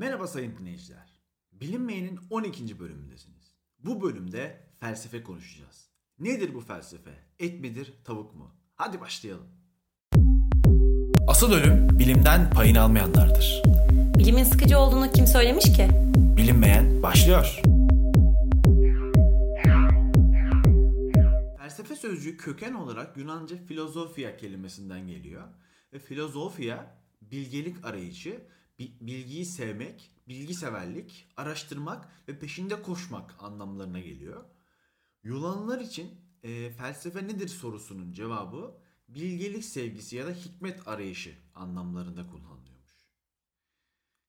Merhaba sayın dinleyiciler. Bilinmeyenin 12. bölümündesiniz. Bu bölümde felsefe konuşacağız. Nedir bu felsefe? Et midir, tavuk mu? Hadi başlayalım. Asıl ölüm bilimden payını almayanlardır. Bilimin sıkıcı olduğunu kim söylemiş ki? Bilinmeyen başlıyor. Felsefe sözcüğü köken olarak Yunanca filozofia kelimesinden geliyor. Ve filozofia bilgelik arayışı, bilgiyi sevmek, bilgiseverlik, araştırmak ve peşinde koşmak anlamlarına geliyor. Yunanlılar için felsefe nedir sorusunun cevabı bilgelik sevgisi ya da hikmet arayışı anlamlarında kullanılıyormuş.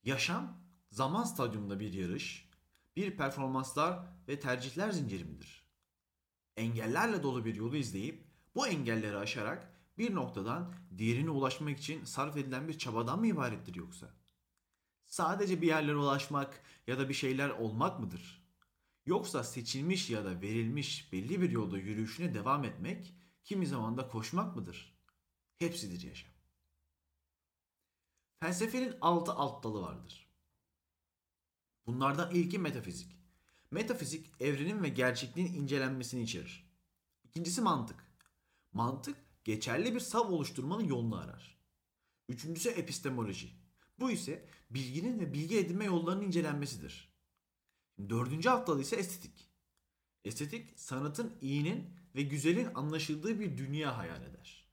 Yaşam, zaman stadyumunda bir yarış, bir performanslar ve tercihler zinciri midir? Engellerle dolu bir yolu izleyip bu engelleri aşarak bir noktadan diğerine ulaşmak için sarf edilen bir çabadan mı ibarettir yoksa? Sadece bir yerlere ulaşmak ya da bir şeyler olmak mıdır? Yoksa seçilmiş ya da verilmiş belli bir yolda yürüyüşüne devam etmek, kimi zaman da koşmak mıdır? Hepsidir yaşam. Felsefenin 6 alt dalı vardır. Bunlardan ilki metafizik. Metafizik, evrenin ve gerçekliğin incelenmesini içerir. İkincisi mantık. Mantık, geçerli bir sav oluşturmanın yolunu arar. Üçüncüsü epistemoloji. Bu ise bilginin ve bilgi edinme yollarının incelenmesidir. Dördüncü alt dalı ise estetik. Estetik, sanatın iyinin ve güzelin anlaşıldığı bir dünya hayal eder.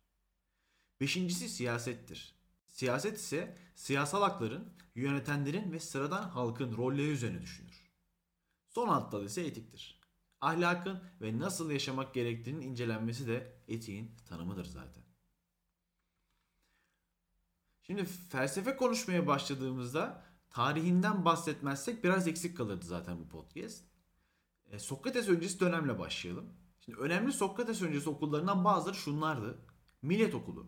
Beşincisi siyasettir. Siyaset ise siyasal hakların, yönetenlerin ve sıradan halkın rolleri üzerine düşünür. Son alt dalı ise etiktir. Ahlakın ve nasıl yaşamak gerektiğinin incelenmesi de etiğin tanımıdır zaten. Şimdi felsefe konuşmaya başladığımızda tarihinden bahsetmezsek biraz eksik kalırdı zaten bu podcast. Sokrates öncesi dönemle başlayalım. Şimdi önemli Sokrates öncesi okullarından bazıları şunlardı. Milet okulu,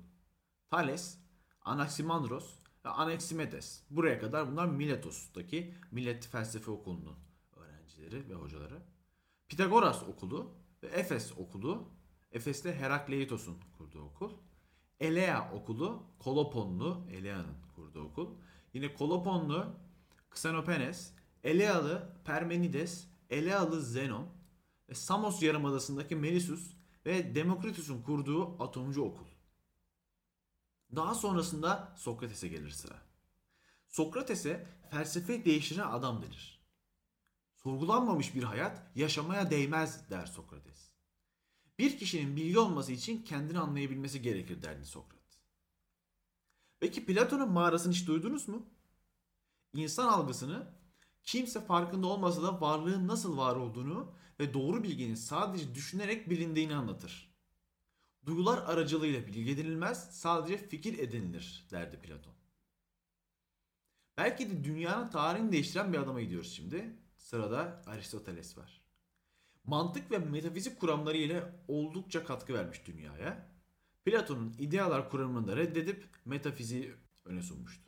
Thales, Anaximandros ve Anaximenes. Buraya kadar bunlar Miletos'taki Milet felsefe okulunun öğrencileri ve hocaları. Pythagoras okulu ve Efes okulu, Efes'te Herakleitos'un kurduğu okul. Elea okulu, Koloponlu, Elea'nın kurduğu okul. Yine Koloponlu, Ksenofanes, Elealı, Parmenides, Elealı Zenon ve Samos yarımadasındaki Melissus ve Demokritos'un kurduğu atomcu okul. Daha sonrasında Sokrates'e gelir sıra. Sokrates'e felsefe değiştiren adam denir. Sorgulanmamış bir hayat yaşamaya değmez der Sokrates. Bir kişinin bilgi olması için kendini anlayabilmesi gerekir derdi Sokrat. Peki Platon'un mağarasını hiç duydunuz mu? İnsan algısını, kimse farkında olmasa da varlığın nasıl var olduğunu ve doğru bilginin sadece düşünerek bilindiğini anlatır. Duygular aracılığıyla bilgi edinilmez, sadece fikir edinilir derdi Platon. Belki de dünyanın tarihini değiştiren bir adama gidiyoruz şimdi. Sırada Aristoteles var. Mantık ve metafizik kuramları ile oldukça katkı vermiş dünyaya. Platon'un idealar kuramını da reddedip metafiziği öne sunmuştu.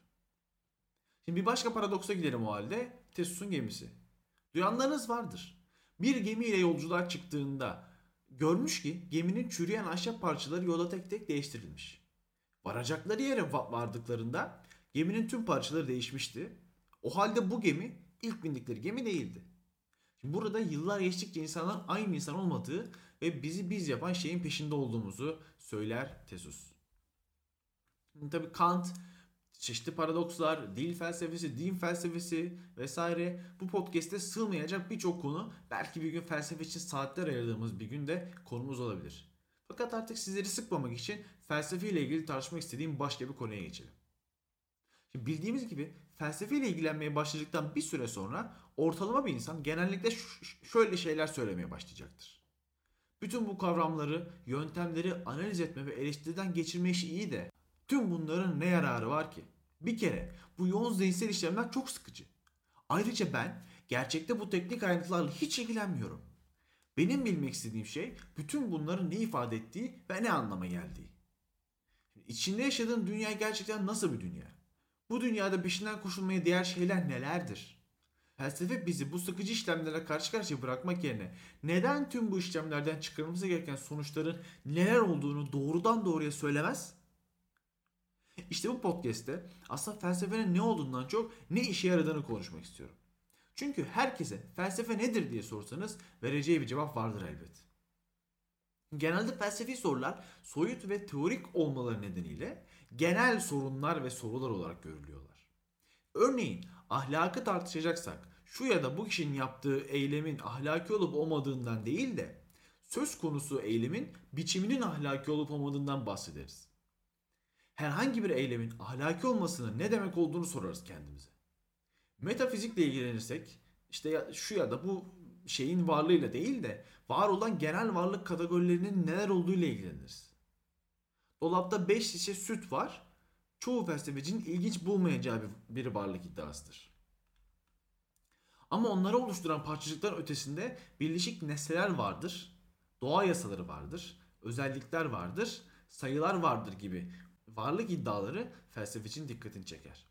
Şimdi bir başka paradoksa gidelim o halde. Theseus'un gemisi. Duyanlarınız vardır. Bir gemiyle yolculuğa çıktığında görmüş ki geminin çürüyen ahşap parçaları yolda tek tek değiştirilmiş. Varacakları yere vardıklarında geminin tüm parçaları değişmişti. O halde bu gemi ilk bindikleri gemi değildi. Burada yıllar geçtikçe insanların aynı insan olmadığı ve bizi biz yapan şeyin peşinde olduğumuzu söyler Theseus. Tabii Kant, çeşitli paradokslar, dil felsefesi, din felsefesi vesaire, bu podcast'te sığmayacak birçok konu, belki bir gün felsefe için saatler ayırdığımız bir gün de konumuz olabilir. Fakat artık sizleri sıkmamak için felsefe ile ilgili tartışmak istediğim başka bir konuya geçelim. Şimdi bildiğimiz gibi felsefe ile ilgilenmeye başladıktan bir süre sonra ortalama bir insan genellikle şöyle şeyler söylemeye başlayacaktır. Bütün bu kavramları, yöntemleri analiz etme ve eleştiriden geçirme işi iyi de tüm bunların ne yararı var ki? Bir kere bu yoğun zihinsel işlemler çok sıkıcı. Ayrıca ben gerçekte bu teknik ayrıntılarla hiç ilgilenmiyorum. Benim bilmek istediğim şey bütün bunların ne ifade ettiği ve ne anlama geldiği. İçinde yaşadığın dünya gerçekten nasıl bir dünya? Bu dünyada peşinden koşulmaya değer şeyler nelerdir? Felsefe bizi bu sıkıcı işlemlere karşı karşıya bırakmak yerine neden tüm bu işlemlerden çıkarılması gereken sonuçların neler olduğunu doğrudan doğruya söylemez? İşte bu podcast'te aslında felsefenin ne olduğundan çok ne işe yaradığını konuşmak istiyorum. Çünkü herkese felsefe nedir diye sorsanız vereceği bir cevap vardır elbet. Genelde felsefi sorular soyut ve teorik olmaları nedeniyle genel sorunlar ve sorular olarak görülüyorlar. Örneğin ahlakı tartışacaksak şu ya da bu kişinin yaptığı eylemin ahlaki olup olmadığından değil de söz konusu eylemin biçiminin ahlaki olup olmadığından bahsederiz. Herhangi bir eylemin ahlaki olmasının ne demek olduğunu sorarız kendimize. Metafizikle ilgilenirsek işte şu ya da bu şeyin varlığıyla değil de var olan genel varlık kategorilerinin neler olduğuyla ilgileniriz. Dolapta 5 şişe süt var. Çoğu felsefecinin ilginç bulmayacağı bir varlık iddiasıdır. Ama onları oluşturan parçacıkların ötesinde birleşik nesneler vardır, doğa yasaları vardır, özellikler vardır, sayılar vardır gibi varlık iddiaları felsefecinin dikkatini çeker.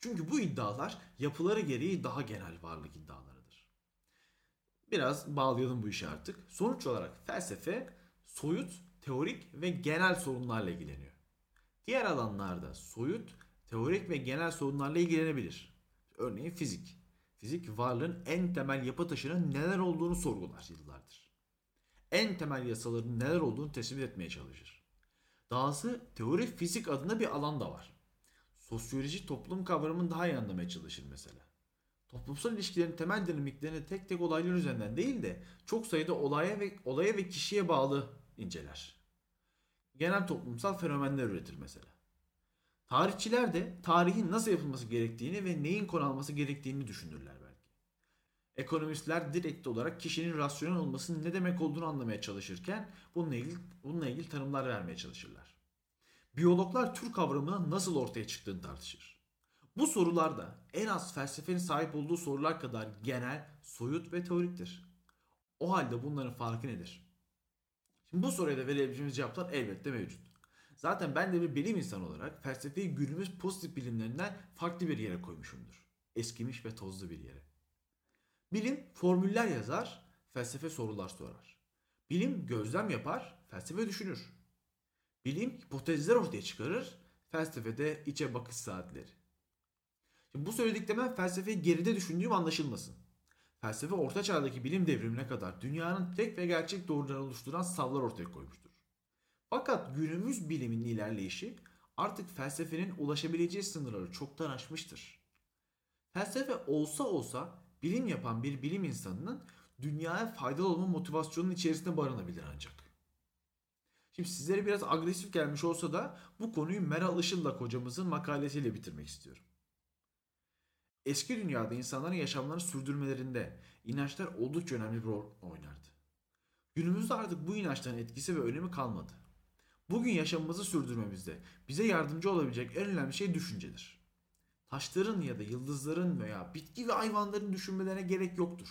Çünkü bu iddialar yapıları gereği daha genel varlık iddialarıdır. Biraz bağlayalım bu işi artık. Sonuç olarak felsefe soyut, teorik ve genel sorunlarla ilgileniyor. Diğer alanlarda soyut, teorik ve genel sorunlarla ilgilenebilir. Örneğin fizik. Fizik varlığın en temel yapı taşının neler olduğunu sorgular yıllardır. En temel yasaların neler olduğunu tespit etmeye çalışır. Dahası teorik fizik adında bir alan da var. Sosyoloji toplum kavramını daha iyi anlamaya çalışır mesela. Toplumsal ilişkilerin temel dinamiklerini tek tek olaylar üzerinden değil de çok sayıda olaya ve kişiye bağlı inceler. Genel toplumsal fenomenler üretir mesela. Tarihçiler de tarihin nasıl yapılması gerektiğini ve neyin konu alması gerektiğini düşünürler belki. Ekonomistler direkt olarak kişinin rasyonel olmasının ne demek olduğunu anlamaya çalışırken bununla ilgili tanımlar vermeye çalışırlar. Biyologlar tür kavramının nasıl ortaya çıktığını tartışır. Bu sorular da en az felsefenin sahip olduğu sorular kadar genel, soyut ve teoriktir. O halde bunların farkı nedir? Bu soruya da verebileceğimiz cevaplar elbette mevcut. Zaten ben de bir bilim insanı olarak felsefeyi günümüz pozitif bilimlerinden farklı bir yere koymuşumdur. Eskimiş ve tozlu bir yere. Bilim formüller yazar, felsefe sorular sorar. Bilim gözlem yapar, felsefe düşünür. Bilim hipotezler ortaya çıkarır, felsefede içe bakış saatleri. Şimdi bu söylediklerimden felsefeyi geride düşündüğüm anlaşılmasın. Felsefe Orta Çağ'daki bilim devrimine kadar dünyanın tek ve gerçek doğrularını oluşturan savlar ortaya koymuştur. Fakat günümüz bilimin ilerleyişi artık felsefenin ulaşabileceği sınırları çoktan aşmıştır. Felsefe olsa olsa bilim yapan bir bilim insanının dünyaya faydalı olma motivasyonunun içerisinde barınabilir ancak. Şimdi sizlere biraz agresif gelmiş olsa da bu konuyu Meral Işılak hocamızın makalesiyle bitirmek istiyorum. Eski dünyada insanların yaşamlarını sürdürmelerinde inançlar oldukça önemli bir rol oynardı. Günümüzde artık bu inançların etkisi ve önemi kalmadı. Bugün yaşamımızı sürdürmemizde bize yardımcı olabilecek en önemli şey düşüncedir. Taşların ya da yıldızların veya bitki ve hayvanların düşünmelerine gerek yoktur.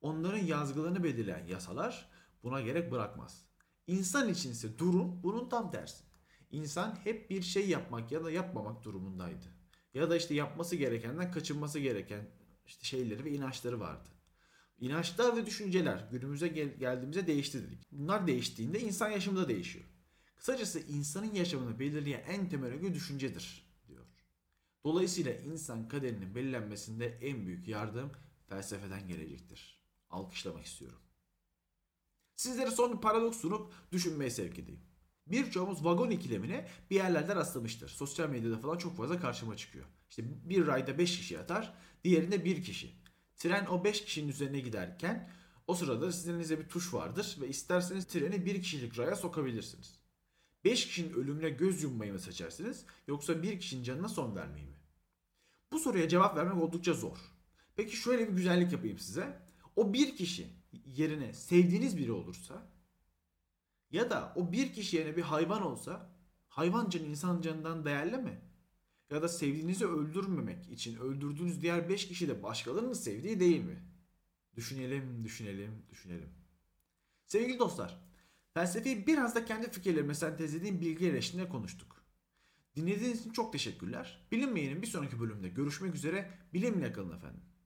Onların yazgılarını belirleyen yasalar buna gerek bırakmaz. İnsan için ise durum bunun tam tersi. İnsan hep bir şey yapmak ya da yapmamak durumundaydı. Ya da işte yapması gerekenden kaçınması gereken işte şeyleri ve inançları vardı. İnançlar ve düşünceler günümüze geldiğimizde değişti dedik. Bunlar değiştiğinde insan yaşamı da değişiyor. Kısacası insanın yaşamını belirleyen en temel öge düşüncedir diyor. Dolayısıyla insan kaderinin belirlenmesinde en büyük yardım felsefeden gelecektir. Alkışlamak istiyorum. Sizlere son bir paradoks sunup düşünmeye sevk edeyim. Birçoğumuz vagon ikilemine bir yerlerde rastlamıştır. Sosyal medyada falan çok fazla karşıma çıkıyor. İşte bir rayda 5 kişi yatar, diğerinde 1 kişi. Tren o 5 kişinin üzerine giderken o sırada sizin elinizde bir tuş vardır ve isterseniz treni 1 kişilik raya sokabilirsiniz. 5 kişinin ölümüne göz yummayı mı seçersiniz yoksa 1 kişinin canına son vermeyi mi? Bu soruya cevap vermek oldukça zor. Peki şöyle bir güzellik yapayım size. O 1 kişi yerine sevdiğiniz biri olursa ya da o bir kişi yerine bir hayvan olsa hayvan canı insan canından değerli mi? Ya da sevdiğinizi öldürmemek için öldürdüğünüz diğer 5 kişi de başkalarının sevdiği değil mi? Düşünelim. Sevgili dostlar, felsefeyi biraz da kendi fikirlerime sentezlediğim bilgiler eşliğinde konuştuk. Dinlediğiniz için çok teşekkürler. Bilinmeyen'in bir sonraki bölümde görüşmek üzere. Bilimle kalın efendim.